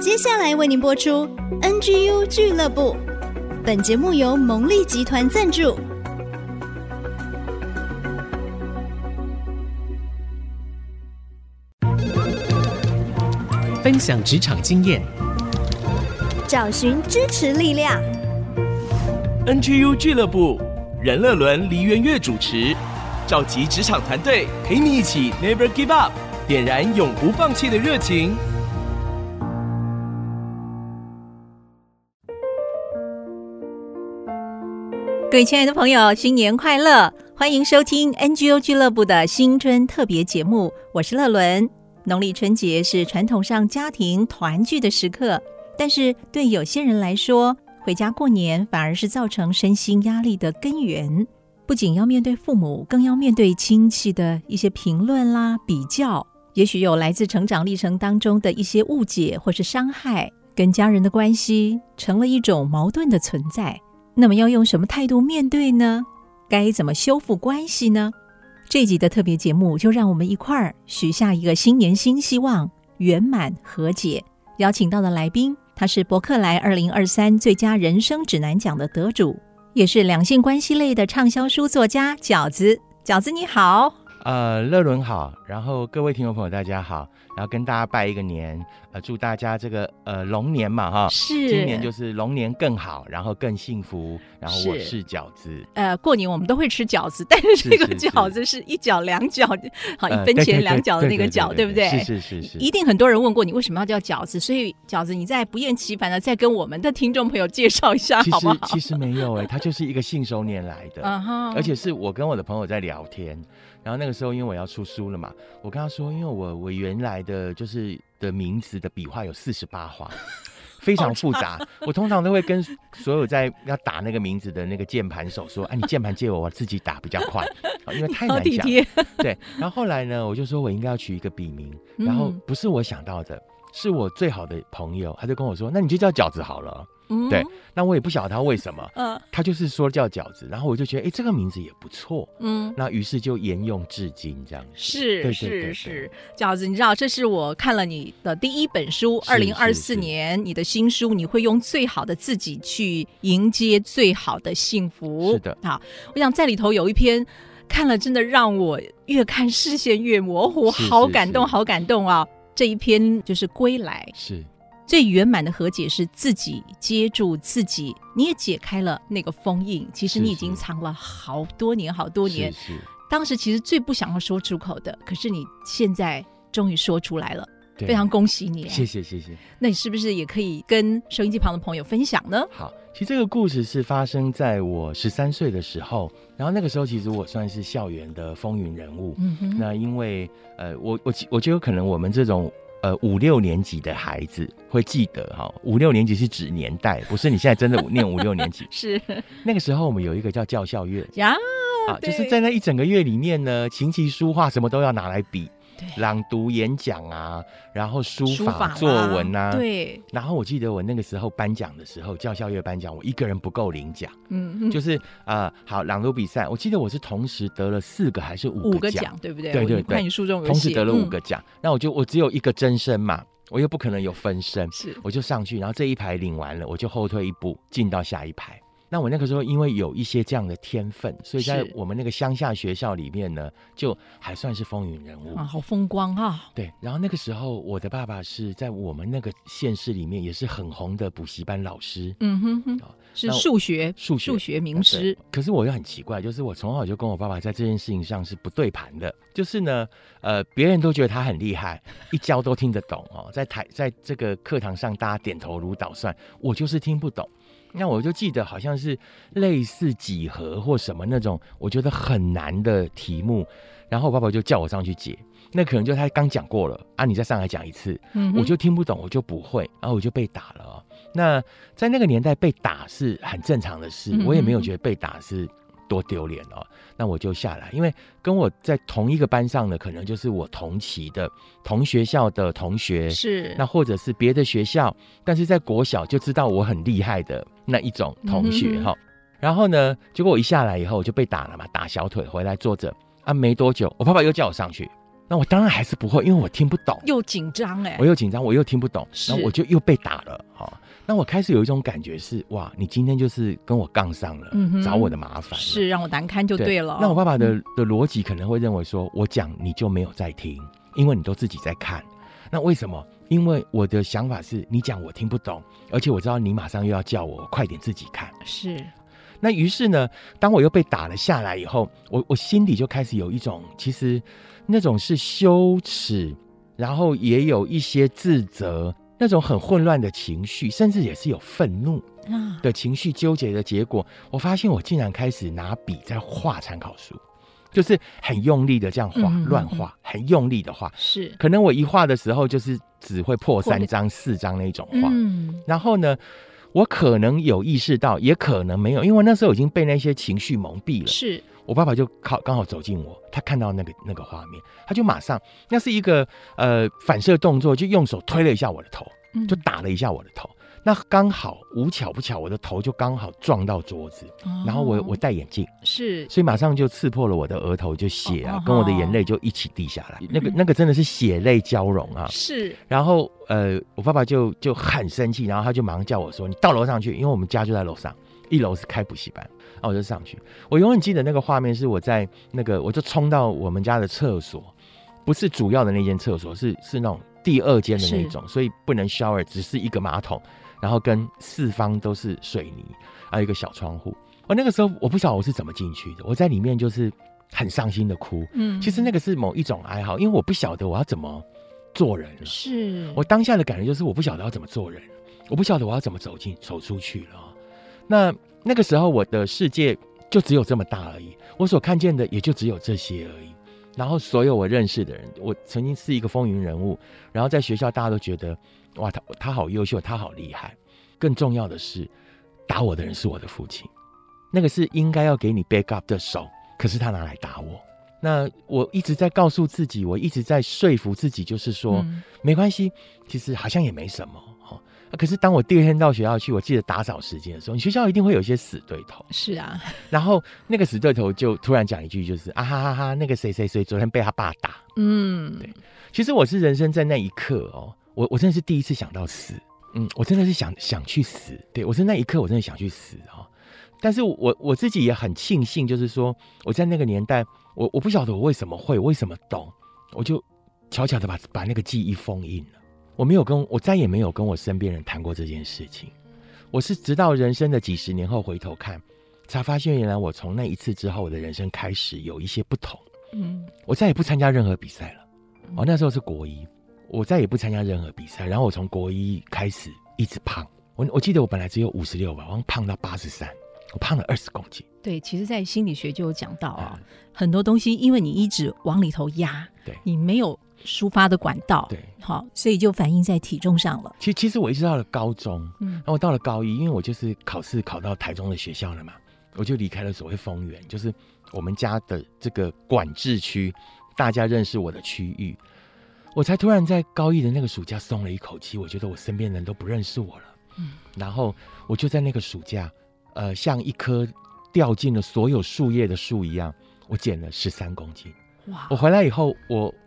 接下来为您播出 NGU 俱乐部，本节目由蒙利集团赞助。分享职场经验，找寻支持力量。 NGU 俱乐部，任乐伦、黎元月主持，召集职场团队，陪你一起 Never Give Up， 点燃永不放弃的热情。各位亲爱的朋友，新年快乐！欢迎收听 NGU 俱乐部的新春特别节目，我是乐伦。农历春节是传统上家庭团聚的时刻，但是对有些人来说，回家过年反而是造成身心压力的根源。不仅要面对父母，更要面对亲戚的一些评论啦、比较，也许有来自成长历程当中的一些误解或是伤害，跟家人的关系成了一种矛盾的存在。那么要用什么态度面对呢？该怎么修复关系呢？这一集的特别节目就让我们一块儿许下一个新年新希望，圆满和解。邀请到的来宾，他是伯克莱2023最佳人生指南奖的得主，也是两性关系类的畅销书作家饺子。饺子你好。乐伦好，然后各位听众朋友大家好，然后跟大家拜一个年，祝大家这个龙年嘛哈，是今年就是龙年更好，然后更幸福。然后我是饺子，过年我们都会吃饺子，但是这个饺子是一角两角，好一分钱两角的那个角，对不对？是是是是。一定很多人问过你为什么要叫饺子，所以饺子你再不厌其烦的再跟我们的听众朋友介绍一下好不好？其实没有哎，它就是一个信手拈来的，而且是我跟我的朋友在聊天，然后那个时候因为我要出书了嘛，我跟他说因为我原来的就是的名字的笔画有48画，非常复杂。我通常都会跟所有在要打那个名字的那个键盘手说，哎，你键盘借我，我自己打比较快，因为太难讲。对，然后后来呢，我就说我应该要取一个笔名，然后不是我想到的，是我最好的朋友，他就跟我说，那你就叫饺子好了。对，那我也不晓得他为什么，他就是说叫饺子，然后我就觉得，哎，这个名字也不错，那于是就沿用至今这样子。是，对对对对，是是。饺子，你知道，这是我看了你的第一本书，2024年你的新书，你会用最好的自己去迎接最好的幸福。是的，好，我想在里头有一篇看了，真的让我越看视线越模糊，好感动，好感动啊！这一篇就是归来，是。最圆满的和解是自己接住自己，你也解开了那个封印，其实你已经藏了好多年好多年，是是，当时其实最不想要说出口的，可是你现在终于说出来了，非常恭喜你。谢谢谢谢。那你是不是也可以跟收音机旁的朋友分享呢？好，其实这个故事是发生在我13岁的时候，然后那个时候其实我算是校园的风云人物，那因为我觉得可能我们这种5、6年级的孩子会记得哈，5、6年级是指年代，不是你现在真的念5、6年级。是那个时候我们有一个叫校校月呀，就是在那一整个月里面呢，琴棋书画什么都要拿来比，朗读演讲啊，然后书法作文啊，对。然后我记得我那个时候颁奖的时候，校校月颁奖，我一个人不够领奖，就是好，朗读比赛，我记得我是同时得了4个还是5个奖，对不对？对对对，看你书中有写，同时得了5个奖，那我只有一个真身嘛，我又不可能有分身，是，我就上去，然后这一排领完了，我就后退一步进到下一排。那我那个时候因为有一些这样的天分，所以在我们那个乡下学校里面呢，就还算是风云人物啊，好风光啊。对，然后那个时候我的爸爸是在我们那个县市里面也是很红的补习班老师，是数学名师。可是我又很奇怪，就是我从小就跟我爸爸在这件事情上是不对盘的，就是呢，别人都觉得他很厉害，一教都听得懂哦，在这个课堂上大家点头如捣蒜，我就是听不懂。那我就记得好像是类似几何或什么那种我觉得很难的题目，然后我爸爸就叫我上去解，那可能就他刚讲过了啊，你再上来讲一次，我就听不懂，我就不会，然后我就被打了哦。那在那个年代被打是很正常的事，我也没有觉得被打是多丢脸哦。那我就下来，因为跟我在同一个班上的可能就是我同期的同学校的同学，是，那或者是别的学校，但是在国小就知道我很厉害的那一种同学哈。然后呢，结果我一下来以后我就被打了嘛，打小腿回来坐着啊，没多久我爸爸又叫我上去，那我当然还是不会，因为我听不懂，又紧张我又紧张，我又听不懂，然后我就又被打了那我开始有一种感觉是，哇，你今天就是跟我杠上了，找我的麻烦，是让我难堪就对了。对，那我爸爸的逻辑可能会认为说，我讲你就没有在听，因为你都自己在看。那为什么？因为我的想法是，你讲我听不懂，而且我知道你马上又要叫我快点自己看。是。那于是呢，当我又被打了下来以后，我心里就开始有一种，其实那种是羞耻，然后也有一些自责，那种很混乱的情绪，甚至也是有愤怒的情绪纠结的结果。我发现我竟然开始拿笔在画参考书，就是很用力的这样画，乱画，很用力的画。是，可能我一画的时候就是只会破3张4张那种画。然后呢，我可能有意识到，也可能没有，因为那时候已经被那些情绪蒙蔽了。是，我爸爸就刚好走近我，他看到那个画面，他就马上，那是一个反射动作，就用手推了一下我的头，就打了一下我的头。那刚好无巧不巧，我的头就刚好撞到桌子，然后我戴眼镜，是，所以马上就刺破了我的额头，就血跟我的眼泪就一起滴下来，那个真的是血泪交融是。然后我爸爸就很生气，然后他就马上叫我说：“你到楼上去，因为我们家就在楼上，1楼是开补习班。”然后我就上去，我永远记得那个画面是我在那个，我就冲到我们家的厕所，不是主要的那间厕所，是那种第2间的那种，所以不能 shower， 只是一个马桶。然后跟4方都是水泥，还有一个小窗户。那个时候我不晓得我是怎么进去的，我在里面就是很伤心的哭。其实那个是某一种哀嚎，因为我不晓得我要怎么做人了。是，我当下的感觉就是我不晓得要怎么做人，我不晓得我要怎么走出去了。那个时候我的世界就只有这么大而已，我所看见的也就只有这些而已。然后所有我认识的人，我曾经是一个风云人物，然后在学校大家都觉得，哇，他好优秀，他好厉害。更重要的是，打我的人是我的父亲，那个是应该要给你 back up 的手，可是他拿来打我。那我一直在告诉自己，我一直在说服自己，就是说，没关系，其实好像也没什么。可是当我第2天到学校去，我记得打扫时间的时候，你学校一定会有一些死对头。是啊，然后那个死对头就突然讲一句，就是哈哈，那个谁谁谁昨天被他爸打。对，其实我是人生在那一刻我真的是第一次想到死。我真的是想去死。对，我是那一刻我真的想去死但是我自己也很庆幸，就是说我在那个年代，我不晓得我为什么会，为什么懂，我就悄悄的把那个记忆封印了。我再也没有跟我身边人谈过这件事情。我是直到人生的几十年后回头看，才发现原来我从那一次之后，我的人生开始有一些不同。我再也不参加任何比赛了。那时候是国1，我再也不参加任何比赛。然后我从国1开始一直胖，我记得我本来只有56吧，我胖到83，我胖了20公斤。对，其实在心理学就有讲到很多东西因为你一直往里头压，你没有抒发的管道，对，好，所以就反映在体重上了。其实我一直到了高中，然后我到了高1，因为我就是考试考到台中的学校了嘛，我就离开了所谓丰原，就是我们家的这个管制区，大家认识我的区域。我才突然在高1的那个暑假松了一口气，我觉得我身边人都不认识我了。然后我就在那个暑假，像一颗掉进了所有树叶的树一样，我减了13公斤。我回来以后，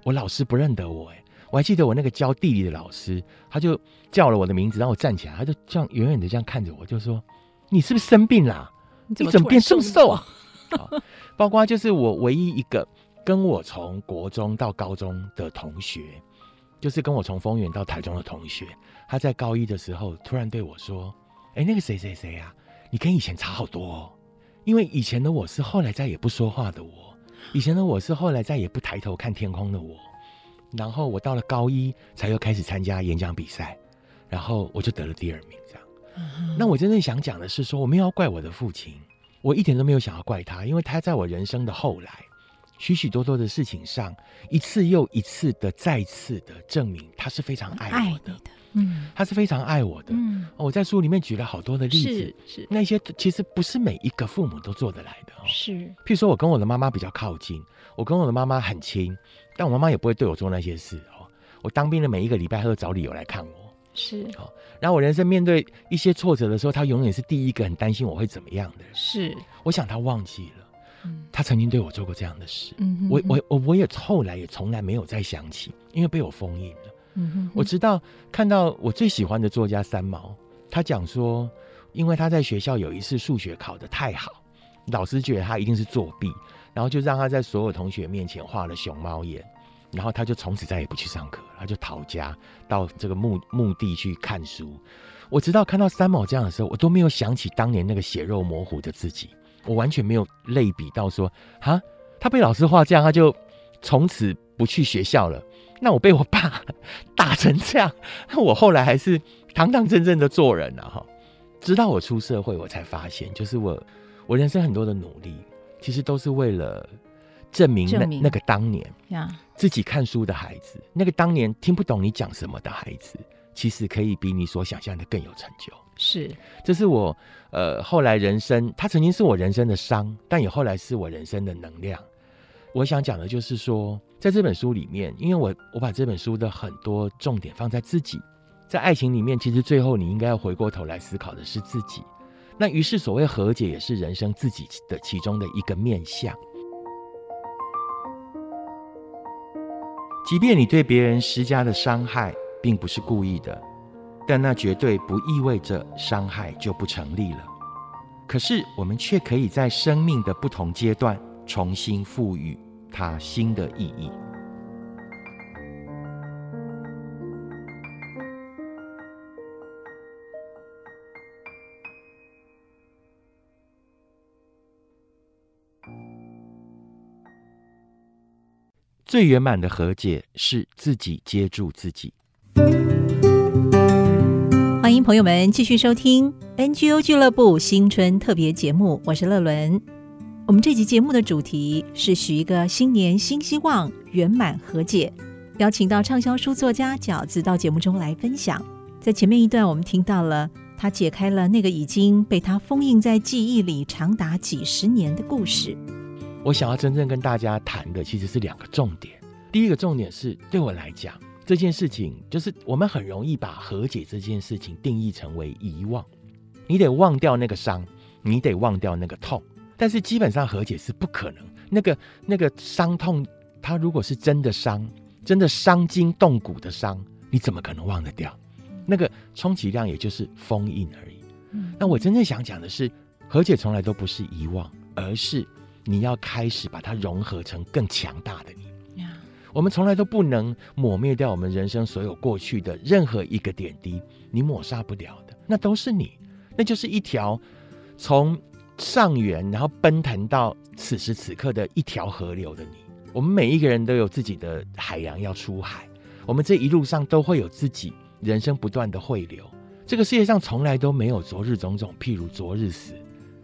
我老师不认得我。我还记得我那个教地理的老师，他就叫了我的名字，让我站起来，他就这样远远的这样看着我，就说：“你是不是生病啦、啊？你怎么变这么瘦啊？”包括就是我唯一一个跟我从国中到高中的同学，就是跟我从丰原到台中的同学，他在高1的时候突然对我说：“哎，那个谁谁谁啊，你跟以前差好多哦。”因为以前的我是后来再也不说话的我。以前的我是后来再也不抬头看天空的我，然后我到了高1才又开始参加演讲比赛，然后我就得了第2名这样。那我真正想讲的是说，我没有要怪我的父亲，我一点都没有想要怪他，因为他在我人生的后来许许多多的事情上，一次又一次的再次的证明他是非常爱我的。他是非常爱我的。我在书里面举了好多的例子，是那些其实不是每一个父母都做得来的。是，譬如说我跟我的妈妈比较靠近，我跟我的妈妈很亲，但我妈妈也不会对我做那些事。我当兵的每一个礼拜，她都找理由来看我。是，然后我人生面对一些挫折的时候，她永远是第一个很担心我会怎么样的人。是，我想她忘记了。他曾经对我做过这样的事，嗯、我也后来也从来没有再想起，因为被我封印了。嗯、我直到看到我最喜欢的作家三毛，他讲说，因为他在学校有一次数学考得太好，老师觉得他一定是作弊，然后就让他在所有同学面前画了熊猫眼，然后他就从此再也不去上课，他就逃家到这个墓地去看书。我直到看到三毛这样的时候，我都没有想起当年那个血肉模糊的自己，我完全没有类比到说，哈，他被老师画这样，他就从此不去学校了。那我被我爸打成这样，那我后来还是堂堂正正的做人了哈。直到我出社会，我才发现，就是我人生很多的努力，其实都是为了证明那个当年、yeah. 自己看书的孩子，那个当年听不懂你讲什么的孩子，其实可以比你所想象的更有成就。是，这是我后来人生，它曾经是我人生的伤，但也后来是我人生的能量。我想讲的就是说，在这本书里面，因为我把这本书的很多重点放在自己，在爱情里面，其实最后你应该要回过头来思考的是自己。那于是所谓和解，也是人生自己的其中的一个面向。即便你对别人施加的伤害并不是故意的，但那绝对不意味着伤害就不成立了。可是我们却可以在生命的不同阶段重新赋予它新的意义。最圆满的和解是自己接住自己。欢迎朋友们继续收听 NGO 俱乐部新春特别节目，我是乐伦。我们这集节目的主题是许一个新年新希望，圆满和解，邀请到畅销书作家饺子到节目中来分享。在前面一段我们听到了他解开了那个已经被他封印在记忆里长达几十年的故事。我想要真正跟大家谈的其实是两个重点。第一个重点是，对我来讲，这件事情就是我们很容易把和解这件事情定义成为遗忘，你得忘掉那个伤，你得忘掉那个痛，但是基本上和解是不可能。那个伤痛，它如果是真的伤，真的伤筋动骨的伤，你怎么可能忘得掉？那个充其量也就是封印而已。那我真正想讲的是，和解从来都不是遗忘，而是你要开始把它融合成更强大的你。我们从来都不能抹灭掉我们人生所有过去的任何一个点滴，你抹杀不了的，那都是你，那就是一条从上源然后奔腾到此时此刻的一条河流的你。我们每一个人都有自己的海洋要出海，我们这一路上都会有自己人生不断的汇流。这个世界上从来都没有昨日种种，譬如昨日死，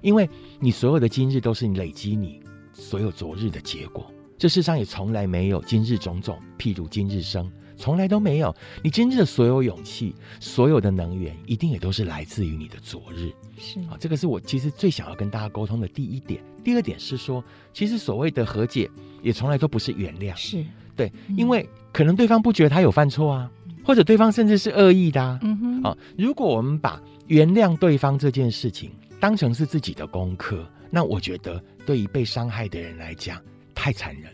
因为你所有的今日都是你累积你所有昨日的结果。这世上也从来没有今日种种譬如今日生，从来都没有。你今日的所有勇气，所有的能源，一定也都是来自于你的昨日。是啊，这个是我其实最想要跟大家沟通的第一点。第二点是说，其实所谓的和解也从来都不是原谅。是对，因为可能对方不觉得他有犯错啊，或者对方甚至是恶意的啊。如果我们把原谅对方这件事情当成是自己的功课，那我觉得对于被伤害的人来讲太残忍了。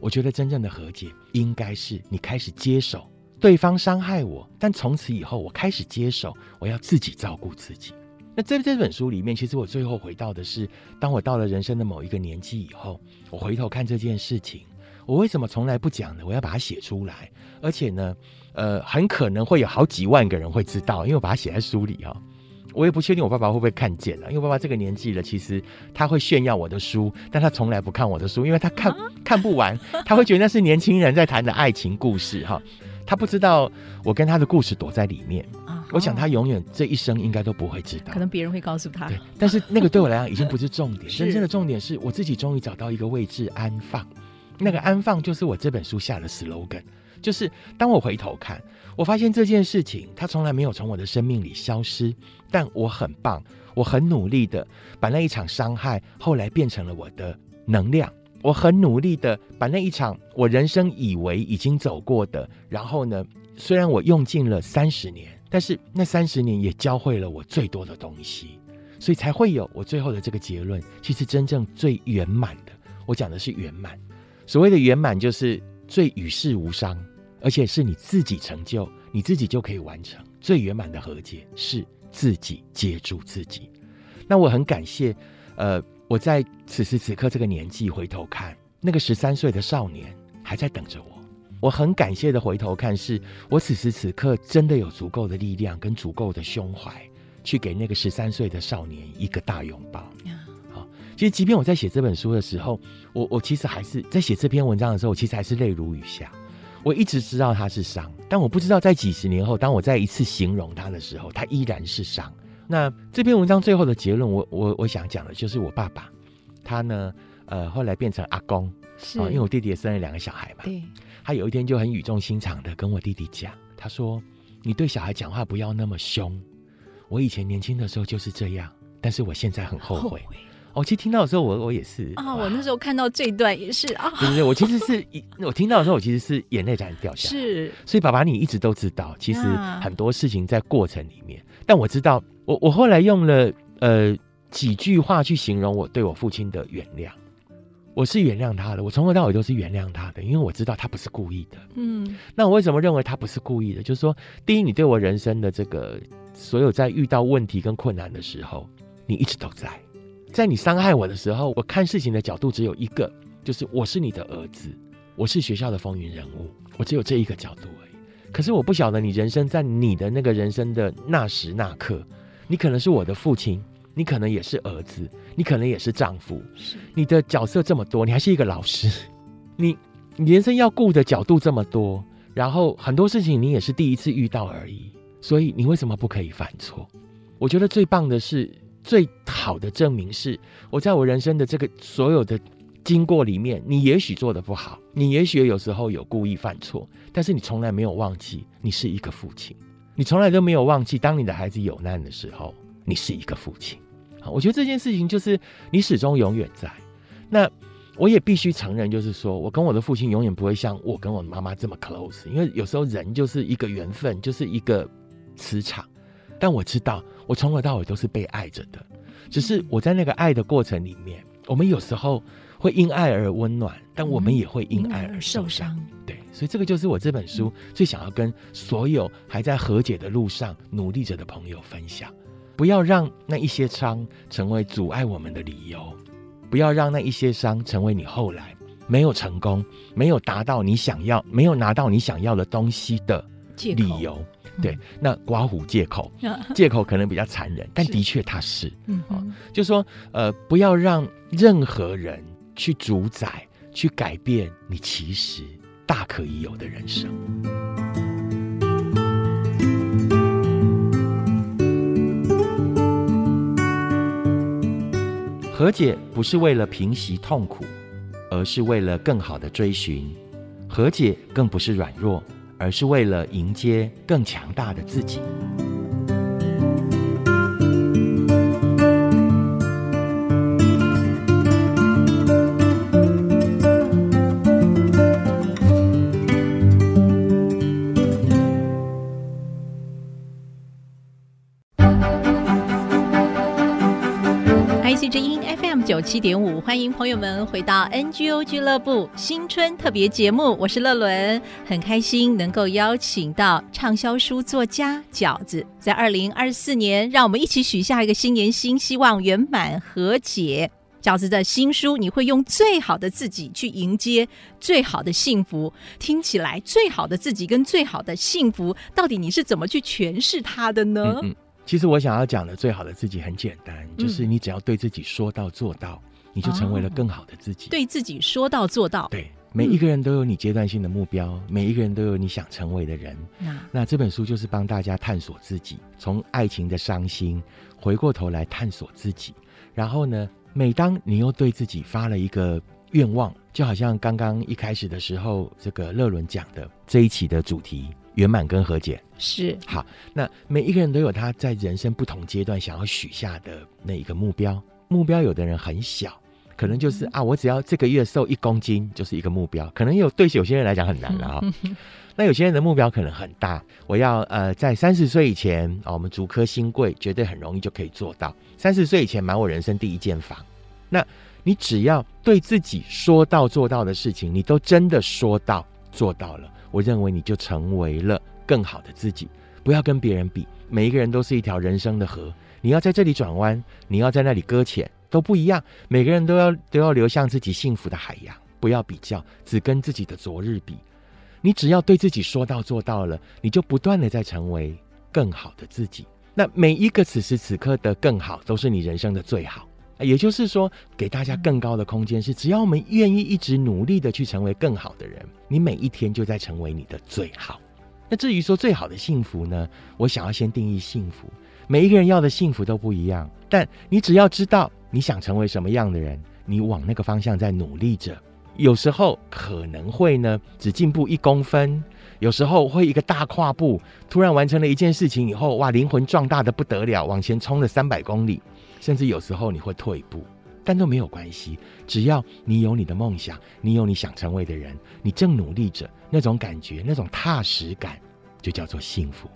我觉得真正的和解应该是你开始接手，对方伤害我，但从此以后我开始接手，我要自己照顾自己。那这本书里面，其实我最后回到的是，当我到了人生的某一个年纪以后，我回头看这件事情，我为什么从来不讲呢？我要把它写出来，而且呢很可能会有好几万个人会知道，因为我把它写在书里。我也不确定我爸爸会不会看见了，因为爸爸这个年纪了，其实他会炫耀我的书，但他从来不看我的书，因为他看不完，他会觉得那是年轻人在谈的爱情故事哈。他不知道我跟他的故事躲在里面，我想他永远这一生应该都不会知道，可能别人会告诉他。对，但是那个对我来讲已经不是重点，真正的重点是我自己终于找到一个位置安放。那个安放就是我这本书下的 slogan， 就是当我回头看，我发现这件事情它从来没有从我的生命里消失，但我很棒，我很努力的把那一场伤害后来变成了我的能量，我很努力的把那一场我人生以为已经走过的，然后呢，虽然我用尽了30年，但是那30年也教会了我最多的东西。所以才会有我最后的这个结论。其实真正最圆满的，我讲的是圆满。所谓的圆满，就是最与世无伤，而且是你自己成就，你自己就可以完成。最圆满的和解是自己接住自己。那我很感谢，我在此时此刻这个年纪回头看，那个13岁的少年还在等着我。我很感谢的回头看是，我此时此刻真的有足够的力量跟足够的胸怀，去给那个13岁的少年一个大拥抱。好，其实即便我在写这本书的时候，我其实还是在写这篇文章的时候，我其实还是泪如雨下。我一直知道它是伤，但我不知道在几十年后，当我再一次形容它的时候，它依然是伤。那这篇文章最后的结论，我想讲的就是我爸爸，他呢，后来变成阿公，是、因为我弟弟也生了2个小孩嘛。对。他有一天就很语重心长的跟我弟弟讲，他说你对小孩讲话不要那么凶，我以前年轻的时候就是这样，但是我现在很后悔。其实听到的时候我也是啊，我那时候看到这一段也是啊，对，我其实是我听到的时候我其实是眼泪在掉下来，是，所以爸爸你一直都知道，其实很多事情在过程里面，但我知道我后来用了几句话去形容我对我父亲的原谅。我是原谅他的，我从头到尾都是原谅他的，因为我知道他不是故意的。那我为什么认为他不是故意的？就是说，第一，你对我人生的这个所有在遇到问题跟困难的时候，你一直都在。在你伤害我的时候，我看事情的角度只有一个，就是我是你的儿子，我是学校的风云人物，我只有这一个角度而已。可是我不晓得你人生在你的那个人生的那时那刻，你可能是我的父亲，你可能也是儿子，你可能也是丈夫，你的角色这么多，你还是一个老师，你人生要顾的角度这么多，然后很多事情你也是第一次遇到而已，所以你为什么不可以犯错？我觉得最棒的是，最好的证明是，我在我人生的这个所有的经过里面，你也许做得不好，你也许有时候有故意犯错，但是你从来没有忘记你是一个父亲，你从来都没有忘记当你的孩子有难的时候，你是一个父亲。我觉得这件事情就是你始终永远在。那我也必须承认，就是说我跟我的父亲永远不会像我跟我的妈妈这么 close， 因为有时候人就是一个缘分，就是一个磁场。但我知道我从头到尾都是被爱着的，只是我在那个爱的过程里面，我们有时候会因爱而温暖，但我们也会因爱而受伤。对，所以这个就是我这本书最想要跟所有还在和解的路上努力着的朋友分享。不要让那一些伤成为阻碍我们的理由，不要让那一些伤成为你后来没有成功，没有达到你想要，没有拿到你想要的东西的理由。对，那刮胡借口，借口可能比较残忍，但的确它是，就说不要让任何人去主宰、去改变你其实大可以有的人生。和解不是为了平息痛苦，而是为了更好的追寻。和解更不是软弱，而是为了迎接更强大的自己。7.5， 欢迎朋友们回到 NGO 俱乐部新春特别节目，我是乐伦，很开心能够邀请到畅销书作家饺子，在2024年，让我们一起许下一个新年新希望，圆满和解。饺子的新书，你会用最好的自己去迎接最好的幸福。听起来，最好的自己跟最好的幸福，到底你是怎么去诠释它的呢？其实我想要讲的最好的自己很简单，就是你只要对自己说到做到，你就成为了更好的自己。对自己说到做到。对，每一个人都有你阶段性的目标，每一个人都有你想成为的人。那这本书就是帮大家探索自己，从爱情的伤心回过头来探索自己。然后呢，每当你又对自己发了一个愿望，就好像刚刚一开始的时候，这个乐伦讲的这一期的主题。圆满跟和解是好，那每一个人都有他在人生不同阶段想要许下的那一个目标。目标有的人很小，可能就是我只要这个月瘦1公斤就是一个目标，可能有对有些人来讲很难了。那有些人的目标可能很大，我要在30岁以前啊，我们竹科新贵绝对很容易就可以做到。30岁以前买我人生第一间房，那你只要对自己说到做到的事情，你都真的说到做到了，我认为你就成为了更好的自己。不要跟别人比，每一个人都是一条人生的河，你要在这里转弯，你要在那里搁浅，都不一样。每个人都要流向自己幸福的海洋。不要比较，只跟自己的昨日比。你只要对自己说到做到了，你就不断的在成为更好的自己。那每一个此时此刻的更好，都是你人生的最好。也就是说，给大家更高的空间是，只要我们愿意一直努力的去成为更好的人，你每一天就在成为你的最好。那至于说最好的幸福呢，我想要先定义幸福。每一个人要的幸福都不一样，但你只要知道你想成为什么样的人，你往那个方向在努力着。有时候可能会呢只进步1公分，有时候会一个大跨步，突然完成了一件事情以后，哇，灵魂壮大的不得了，往前冲了300公里，甚至有时候你会退步，但都没有关系。只要你有你的梦想，你有你想成为的人，你正努力着，那种感觉，那种踏实感，就叫做幸福。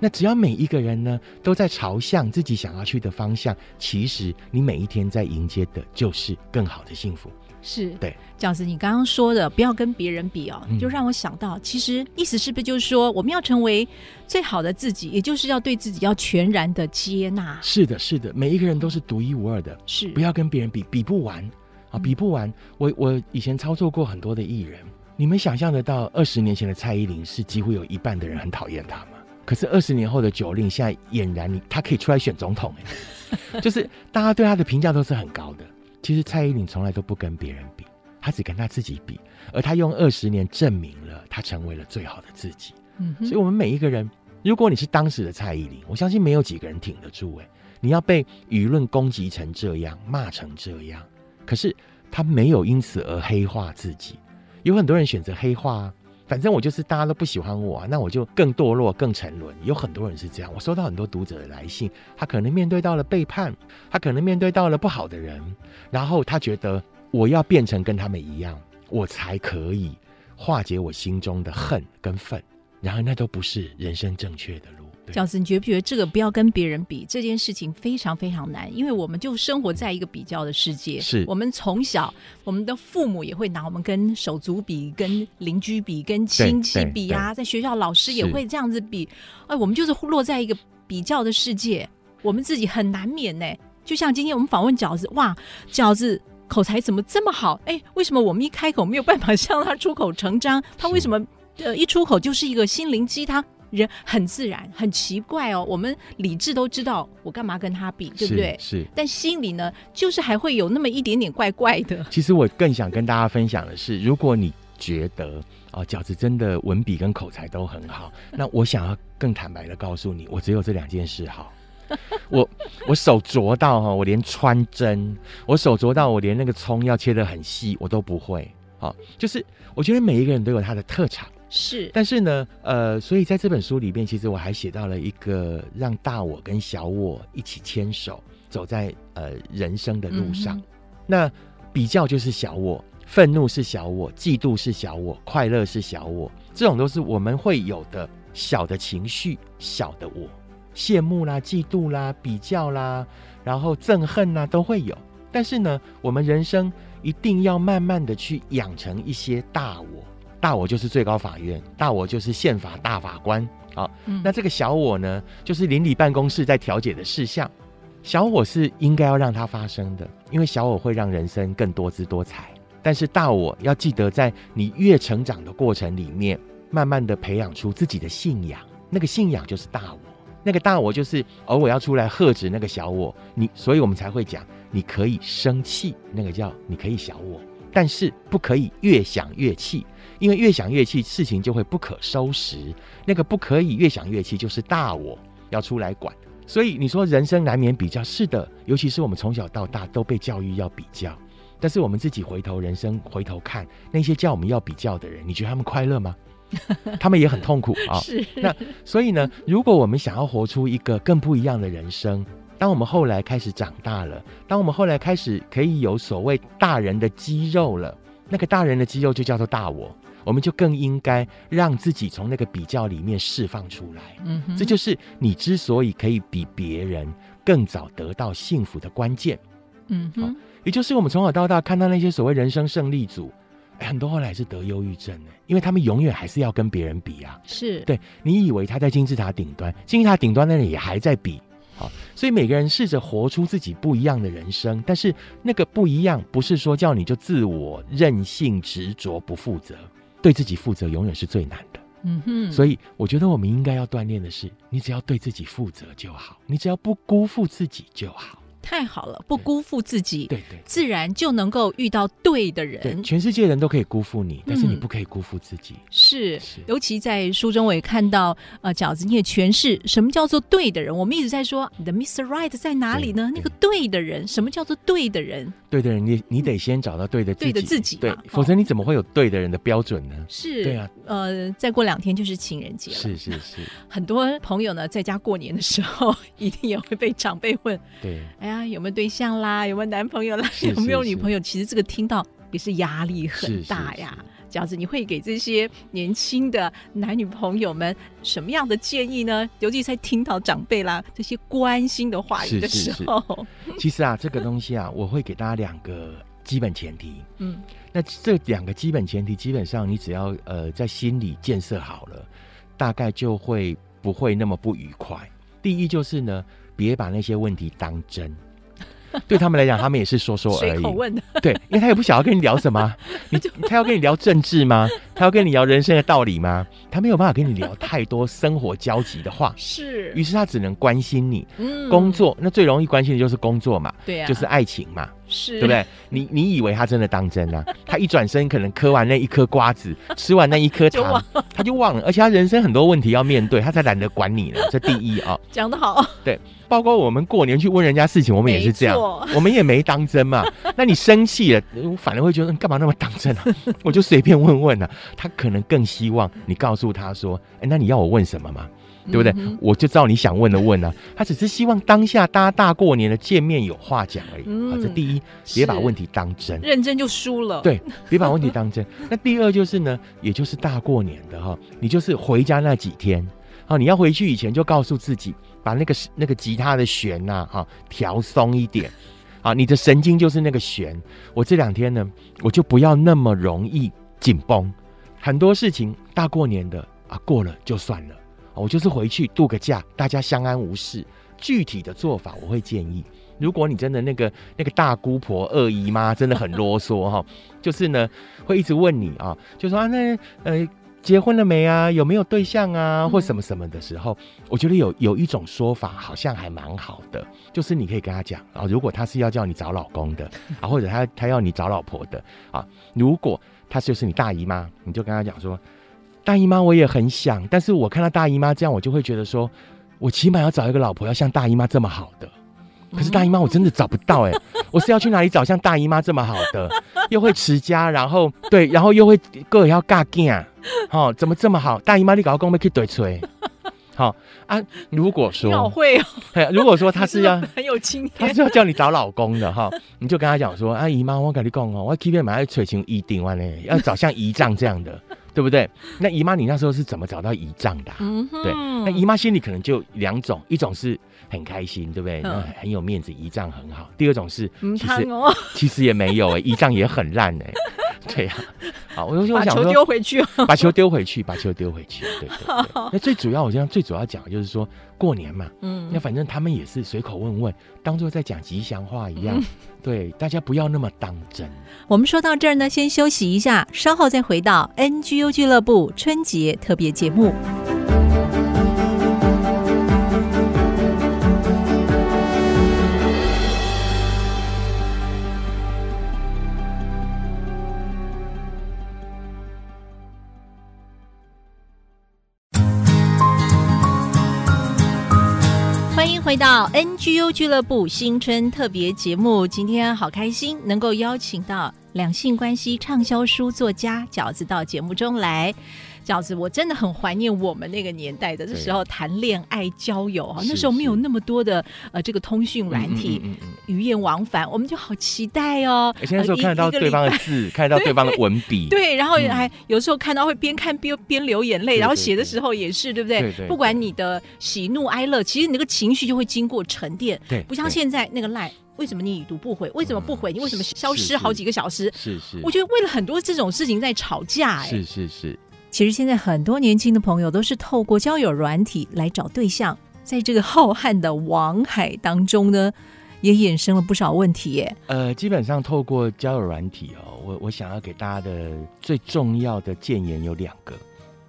那只要每一个人呢都在朝向自己想要去的方向，其实你每一天在迎接的就是更好的幸福。是，对，饺子，你刚刚说的不要跟别人比哦，就让我想到，其实意思是不是就是说我们要成为最好的自己，也就是要对自己要全然的接纳。是的，是的，每一个人都是独一无二的，是，不要跟别人比，比不完啊，比不完。我以前操作过很多的艺人，你们想象得到20年前的蔡依林是几乎有一半的人很讨厌她吗？可是20年后的Jolin现在俨然她可以出来选总统就是大家对她的评价都是很高的。其实蔡依林从来都不跟别人比，她只跟她自己比，而她用20年证明了她成为了最好的自己。所以我们每一个人，如果你是当时的蔡依林，我相信没有几个人挺得住你要被舆论攻击成这样，骂成这样，可是她没有因此而黑化自己。有很多人选择黑化反正我就是大家都不喜欢我那我就更堕落更沉沦。有很多人是这样，我收到很多读者的来信，他可能面对到了背叛，他可能面对到了不好的人，然后他觉得我要变成跟他们一样，我才可以化解我心中的恨跟愤，然而那都不是人生正确的路。饺子，你觉不觉得这个不要跟别人比这件事情非常非常难？因为我们就生活在一个比较的世界，是我们从小我们的父母也会拿我们跟手足比，跟邻居比，跟亲戚比啊，在学校老师也会这样子比，我们就是落在一个比较的世界，我们自己很难免就像今天我们访问饺子，哇，饺子口才怎么这么好？为什么我们一开口没有办法向他出口成章？他为什么一出口就是一个心灵鸡汤？人很自然，很奇怪我们理智都知道我干嘛跟他比，对不对？是，但心里呢就是还会有那么一点点怪怪的。其实我更想跟大家分享的是，如果你觉得饺子真的文笔跟口才都很好，那我想要更坦白的告诉你，我只有这2件事好。我手拙到我连穿针，我手拙到我连那个葱要切得很细我都不会就是我觉得每一个人都有他的特长。是，但是呢所以在这本书里面，其实我还写到了一个让大我跟小我一起牵手走在人生的路上。那比较就是小我，愤怒是小我，嫉妒是小我，快乐是小我，这种都是我们会有的小的情绪，小的我，羡慕啦，嫉妒啦，比较啦，然后憎恨啦，都会有。但是呢，我们人生一定要慢慢的去养成一些大我。大我就是最高法院，大我就是宪法大法官。那这个小我呢，就是邻里办公室在调解的事项。小我是应该要让它发生的，因为小我会让人生更多姿多彩。但是大我要记得，在你越成长的过程里面，慢慢的培养出自己的信仰。那个信仰就是大我，那个大我就是偶尔要出来喝止那个小我。所以我们才会讲，你可以生气，那个叫你可以小我，但是不可以越想越气。因为越想越气，事情就会不可收拾。那个不可以越想越气，就是大我要出来管。所以你说人生难免比较，是的，尤其是我们从小到大都被教育要比较。但是我们自己回头人生回头看，那些叫我们要比较的人，你觉得他们快乐吗？他们也很痛苦是。那所以呢，如果我们想要活出一个更不一样的人生，当我们后来开始长大了，当我们后来开始可以有所谓大人的肌肉了，那个大人的肌肉就叫做大我。我们就更应该让自己从那个比较里面释放出来。嗯哼，这就是你之所以可以比别人更早得到幸福的关键。嗯哼，也就是我们从小到大看到那些所谓人生胜利组，很多后来是得忧郁症的，因为他们永远还是要跟别人比啊。是，对，你以为他在金字塔顶端，金字塔顶端那里也还在比。好，所以每个人试着活出自己不一样的人生，但是那个不一样不是说叫你就自我任性执着不负责，对自己负责永远是最难的。嗯哼，所以我觉得我们应该要锻炼的是，你只要对自己负责就好，你只要不辜负自己就好。太好了，不辜负自己，对对，自然就能够遇到对的人。对，全世界人都可以辜负你，但是你不可以辜负自己。是，尤其在书中我也看到，饺子你也诠释什么叫做对的人。我们一直在说你的 Mr. Right 在哪里呢？那个对的人，什么叫做对的人？对的人，你得先找到对的自己，对的自己，对，否则你怎么会有对的人的标准呢？是，对啊，再过2天就是情人节了。是，很多朋友呢在家过年的时候，一定也会被长辈问，对，哎呀，有没有对象啦，有没有男朋友啦，有没有女朋友，其实这个听到也是压力很大呀。饺子，你会给这些年轻的男女朋友们什么样的建议呢？尤其在听到长辈啦这些关心的话语的时候。其实啊，这个东西啊，我会给大家2个基本前提。嗯，那这2个基本前提，基本上你只要在心里建设好了，大概就会不会那么不愉快。第一就是呢，别把那些问题当真。对他们来讲，他们也是说说而已，随口问的。对，因为他也不想要跟你聊什么他要跟你聊政治吗？他要跟你聊人生的道理吗？他没有办法跟你聊太多生活交集的话。是，于是他只能关心你工作，那最容易关心的就是工作嘛。对啊，就是爱情嘛。是，对不对？你以为他真的当真啊？他一转身可能嗑完那一颗瓜子，吃完那一颗糖，他就忘了。而且他人生很多问题要面对，他才懒得管你呢。这第一啊，讲得好。对，包括我们过年去问人家事情，我们也是这样，我们也没当真嘛。那你生气了，反而会觉得干嘛那么当真啊？我就随便问问啊。他可能更希望你告诉他说：“哎，那你要我问什么吗？”对不对？我就照你想问的问啊。他只是希望当下大家大过年的见面有话讲而已。好，这第一，别把问题当真，认真就输了。对，别把问题当真。那第二就是呢，也就是大过年的哈，你就是回家那几天，你要回去以前就告诉自己，把那个吉他的弦啊，调松一点。啊，你的神经就是那个弦。我这2天呢，我就不要那么容易紧绷。很多事情大过年的啊，过了就算了。我就是回去度个假，大家相安无事。具体的做法我会建议，如果你真的那个大姑婆二姨妈真的很啰嗦哈、就是呢会一直问你啊，就说啊那结婚了没啊，有没有对象啊，或什么什么的时候，我觉得有一种说法好像还蛮好的，就是你可以跟他讲啊，如果他是要叫你找老公的啊，或者他要你找老婆的啊，如果他就是你大姨妈，你就跟他讲说，大姨妈我也很想，但是我看到大姨妈这样，我就会觉得说，我起码要找一个老婆要像大姨妈这么好的。可是大姨妈我真的找不到我是要去哪里找像大姨妈这么好的？又会持家，然后对，然后又会个也要嫁囝，好、怎么这么好？大姨妈你搞公没去对吹，好、啊。如果说好会如果说他是要很有经验，他是要叫你找老公的哈、你就跟他讲说，啊姨妈我跟你讲哦，我去边买要找像姨丈完嘞，要找像姨丈这样的。对不对？那姨妈你那时候是怎么找到姨丈的、对，那姨妈心里可能就2种，一种是很开心，对不对？那很有面子，姨丈很好。第2种是其实也没有姨丈也很烂对啊，好，我就想说把球丢回去，把球丢回去。对。那最主要，我这样最主要讲的就是说过年嘛，那反正他们也是随口问问，当作在讲吉祥话一样。对，大家不要那么当真。我们说到这儿呢，先休息一下，稍后再回到 NGU 俱乐部春节特别节目。回到 NGU 俱乐部新春特别节目，今天好开心能够邀请到两性关系畅销书作家饺子到节目中来。饺子，我真的很怀念我们那个年代的这时候谈恋爱交友啊，那时候没有那么多的这个通讯软体，鱼雁往返，我们就好期待哦。现在时候看得到对方的字，看得到对方的文笔，对，然后还有时候看到会边看边流眼泪，然后写的时候也是，对不对？不管你的喜怒哀乐，其实你那个情绪就会经过沉淀，不像现在那个LINE。为什么你已读不回？为什么不回？你为什么消失好几个小时？是，我觉得为了很多这种事情在吵架。是。其实现在很多年轻的朋友都是透过交友软体来找对象，在这个浩瀚的网海当中呢，也衍生了不少问题耶。基本上透过交友软体哦，我想要给大家的最重要的建言有两个，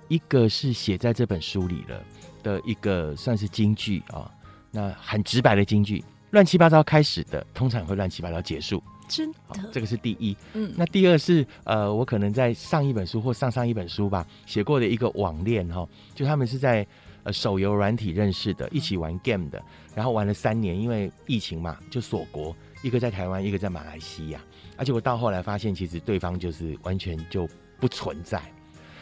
一个是写在这本书里了的一个算是金句啊、哦，那很直白的金句。乱七八糟开始的通常会乱七八糟结束，真的，这个是第一。那第二是我可能在上一本书或上上一本书吧写过的一个网恋哈、哦，就他们是在手游软体认识的，一起玩 game 的，然后玩了3年，因为疫情嘛就锁国，一个在台湾，一个在马来西亚，而且我到后来发现其实对方就是完全就不存在，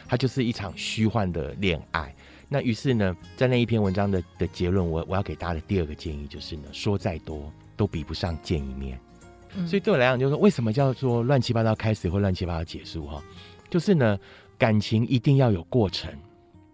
它就是一场虚幻的恋爱。那于是呢，在那一篇文章的结论，我要给大家的第二个建议就是呢，说再多都比不上见一面。所以对我来讲，就是为什么叫做乱七八糟开始或乱七八糟结束哈、哦，就是呢，感情一定要有过程。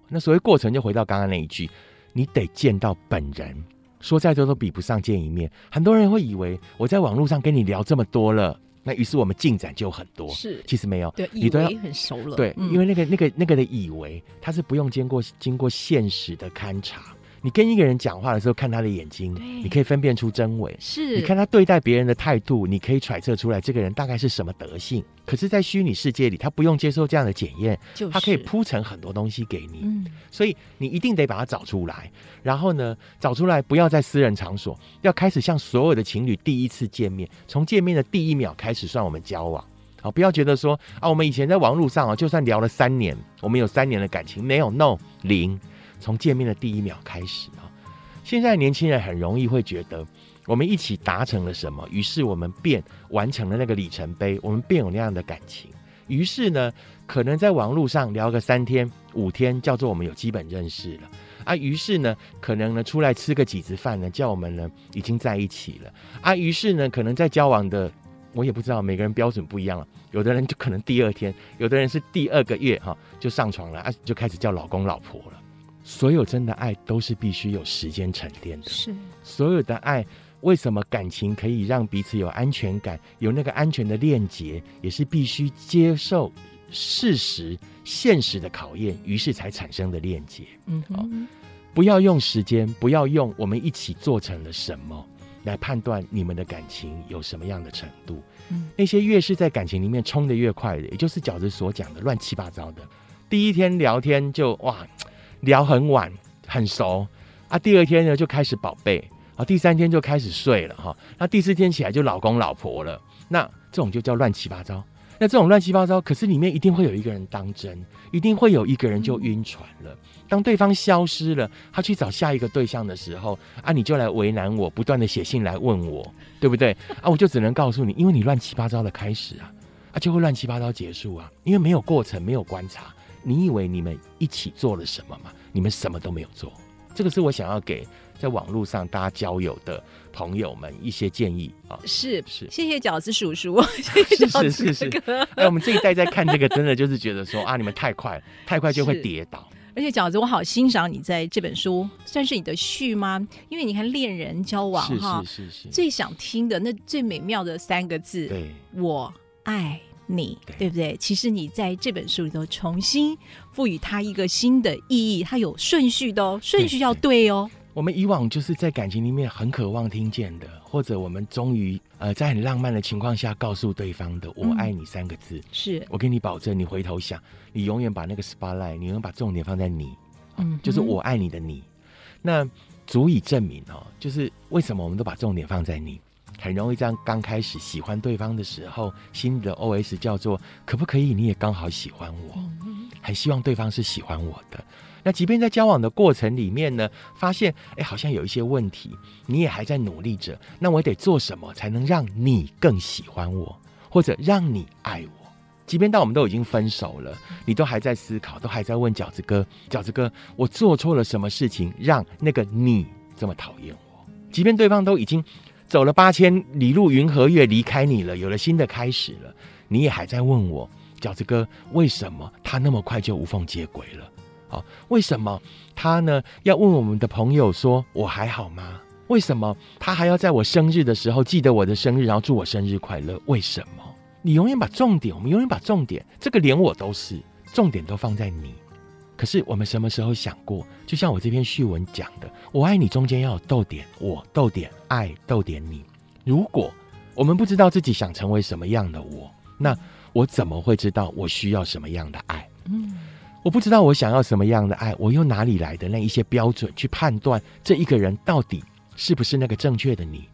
那所谓过程，就回到刚刚那一句，你得见到本人。说再多都比不上见一面。很多人会以为我在网络上跟你聊这么多了。那于是我们进展就很多，是其实没有，对，以为很熟了，对，因为那个的以为，它是不用经过现实的勘察。你跟一个人讲话的时候，看他的眼睛，你可以分辨出真伪，是，你看他对待别人的态度，你可以揣测出来这个人大概是什么德性。可是，在虚拟世界里，他不用接受这样的检验，就是、他可以铺成很多东西给你。所以你一定得把它找出来。然后呢，找出来不要在私人场所，要开始像所有的情侣第一次见面，从见面的第一秒开始算我们交往。好、哦，不要觉得说啊，我们以前在网络上啊，就算聊了3年，我们有3年的感情，没有 no 零，从见面的第一秒开始啊。现在年轻人很容易会觉得。我们一起达成了什么，于是我们便完成了那个里程碑，我们便有那样的感情。于是呢，可能在网络上聊个3天5天，叫做我们有基本认识了啊。于是呢，可能呢出来吃个几次饭呢，叫我们呢已经在一起了啊。于是呢，可能在交往的，我也不知道，每个人标准不一样了。有的人就可能第2天，有的人是第2个月哈、啊、就上床了啊，就开始叫老公老婆了。所有真的爱都是必须有时间沉淀的，是所有的爱。为什么感情可以让彼此有安全感，有那个安全的链接，也是必须接受事实现实的考验，于是才产生的链接。不要用时间，不要用我们一起做成了什么来判断你们的感情有什么样的程度。那些越是在感情里面冲得越快的，也就是饺子所讲的乱七八糟的，第一天聊天就哇聊很晚很熟啊，第二天呢就开始宝贝啊，第3天就开始睡了哈，那第4天起来就老公老婆了，那这种就叫乱七八糟。那这种乱七八糟，可是里面一定会有一个人当真，一定会有一个人就晕船了。当对方消失了，他去找下一个对象的时候啊，你就来为难我，不断的写信来问我，对不对啊？我就只能告诉你，因为你乱七八糟的开始啊就会乱七八糟结束啊，因为没有过程，没有观察。你以为你们一起做了什么吗？你们什么都没有做。这个是我想要给在网络上大家交友的朋友们一些建议啊。是，谢谢饺子叔叔，谢谢饺子哥哥。我们这一代在看这个，真的就是觉得说啊，你们太快就会跌倒。而且饺子，我好欣赏你在这本书，算是你的序吗？因为你看恋人交往哈，是最想听的那最美妙的3个字，对，我爱。你对不对？其实你在这本书里头重新赋予它一个新的意义，它有顺序的哦，顺序要对哦。我们以往就是在感情里面很渴望听见的，或者我们终于在很浪漫的情况下告诉对方的我爱你3个字，是我跟你保证，你回头想，你永远把那个 spotlight， 你永远把重点放在你，就是我爱你的你，那足以证明哦，就是为什么我们都把重点放在你。很容易这样，刚开始喜欢对方的时候，心里的 OS 叫做可不可以你也刚好喜欢我，很希望对方是喜欢我的。那即便在交往的过程里面呢，发现好像有一些问题，你也还在努力着，那我得做什么才能让你更喜欢我，或者让你爱我。即便到我们都已经分手了，你都还在思考，都还在问饺子哥，饺子哥，我做错了什么事情让那个你这么讨厌我？即便对方都已经走了8000里路云和月离开你了，有了新的开始了，你也还在问我，饺子哥，为什么他那么快就无缝接轨了？哦，为什么他呢要问我们的朋友说我还好吗？为什么他还要在我生日的时候记得我的生日，然后祝我生日快乐？为什么？你永远把重点，我们永远把重点，这个连我都是，重点都放在你。可是我们什么时候想过？就像我这篇序文讲的，我爱你中间要有逗点，我逗点爱逗点你。如果我们不知道自己想成为什么样的我，那我怎么会知道我需要什么样的爱？我不知道我想要什么样的爱，我用哪里来的那一些标准去判断这一个人到底是不是那个正确的你？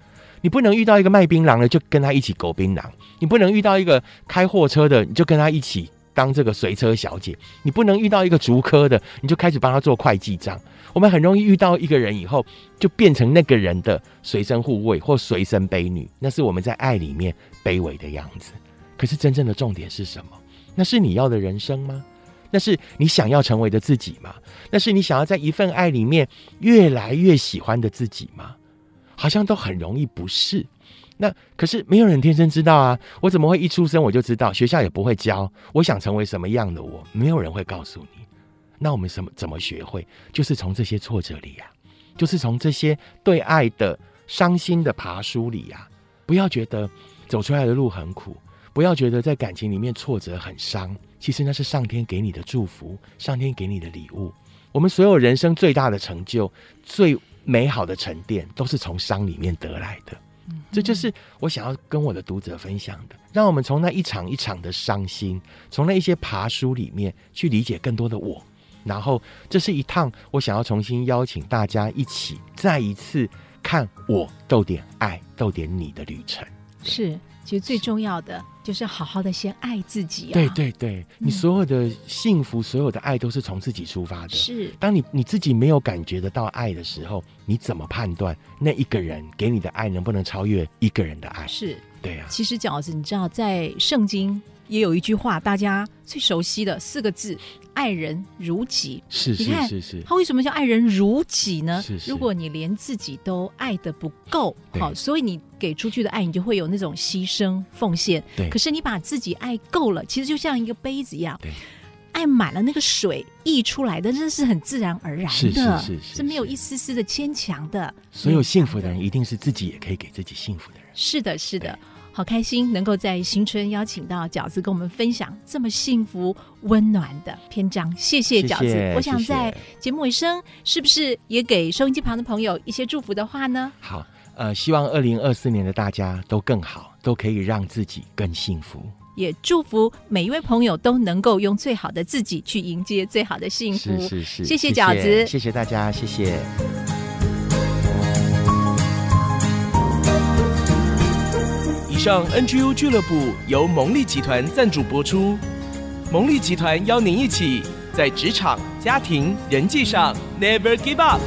你不能遇到一个卖槟榔的就跟他一起狗槟榔，你不能遇到一个开货车的你就跟他一起当这个随车小姐，你不能遇到一个竹科的你就开始帮他做会计账。我们很容易遇到一个人以后就变成那个人的随身护卫或随身卑女，那是我们在爱里面卑微的样子。可是真正的重点是什么？那是你要的人生吗？那是你想要成为的自己吗？那是你想要在一份爱里面越来越喜欢的自己吗？好像都很容易不是。那可是没有人天生知道啊，我怎么会一出生我就知道？学校也不会教我想成为什么样的我，没有人会告诉你。那我们怎么学会？就是从这些挫折里啊，就是从这些对爱的伤心的爬梳里啊。不要觉得走出来的路很苦，不要觉得在感情里面挫折很伤，其实那是上天给你的祝福，上天给你的礼物。我们所有人生最大的成就，最美好的沉淀，都是从伤里面得来的。这就是我想要跟我的读者分享的，让我们从那一场一场的伤心，从那一些爬梳里面去理解更多的我。然后这是一趟我想要重新邀请大家一起再一次看我逗点爱逗点你的旅程。是，其实最重要的就是好好的先爱自己啊。对对对，你所有的幸福，所有的爱都是从自己出发的。是，当你自己没有感觉得到爱的时候，你怎么判断那一个人给你的爱能不能超越一个人的爱？是，对啊。其实饺子，你知道在圣经也有一句话大家最熟悉的4个字，爱人如己。是是是是，他为什么叫爱人如己呢？是是，如果你连自己都爱得不够，好，所以你给出去的爱你就会有那种牺牲奉献。对，可是你把自己爱够了，其实就像一个杯子一样，对，爱满了，那个水溢出来的，这是很自然而然的。是是是是，是没有一丝丝的牵强的。所有幸福的人一定是自己也可以给自己幸福的人。是的是的，好开心能够在新春邀请到饺子跟我们分享这么幸福温暖的篇章，谢谢饺子。谢谢。我想在节目尾声，是不是也给收音机旁的朋友一些祝福的话呢？好，希望2024年的大家都更好，都可以让自己更幸福，也祝福每一位朋友都能够用最好的自己去迎接最好的幸福。是是是，谢谢饺子。谢谢，谢谢大家，谢谢。以上 NGU 俱乐部由蒙利集团赞助播出，蒙利集团邀您一起在职场、家庭、人际上 Never give up。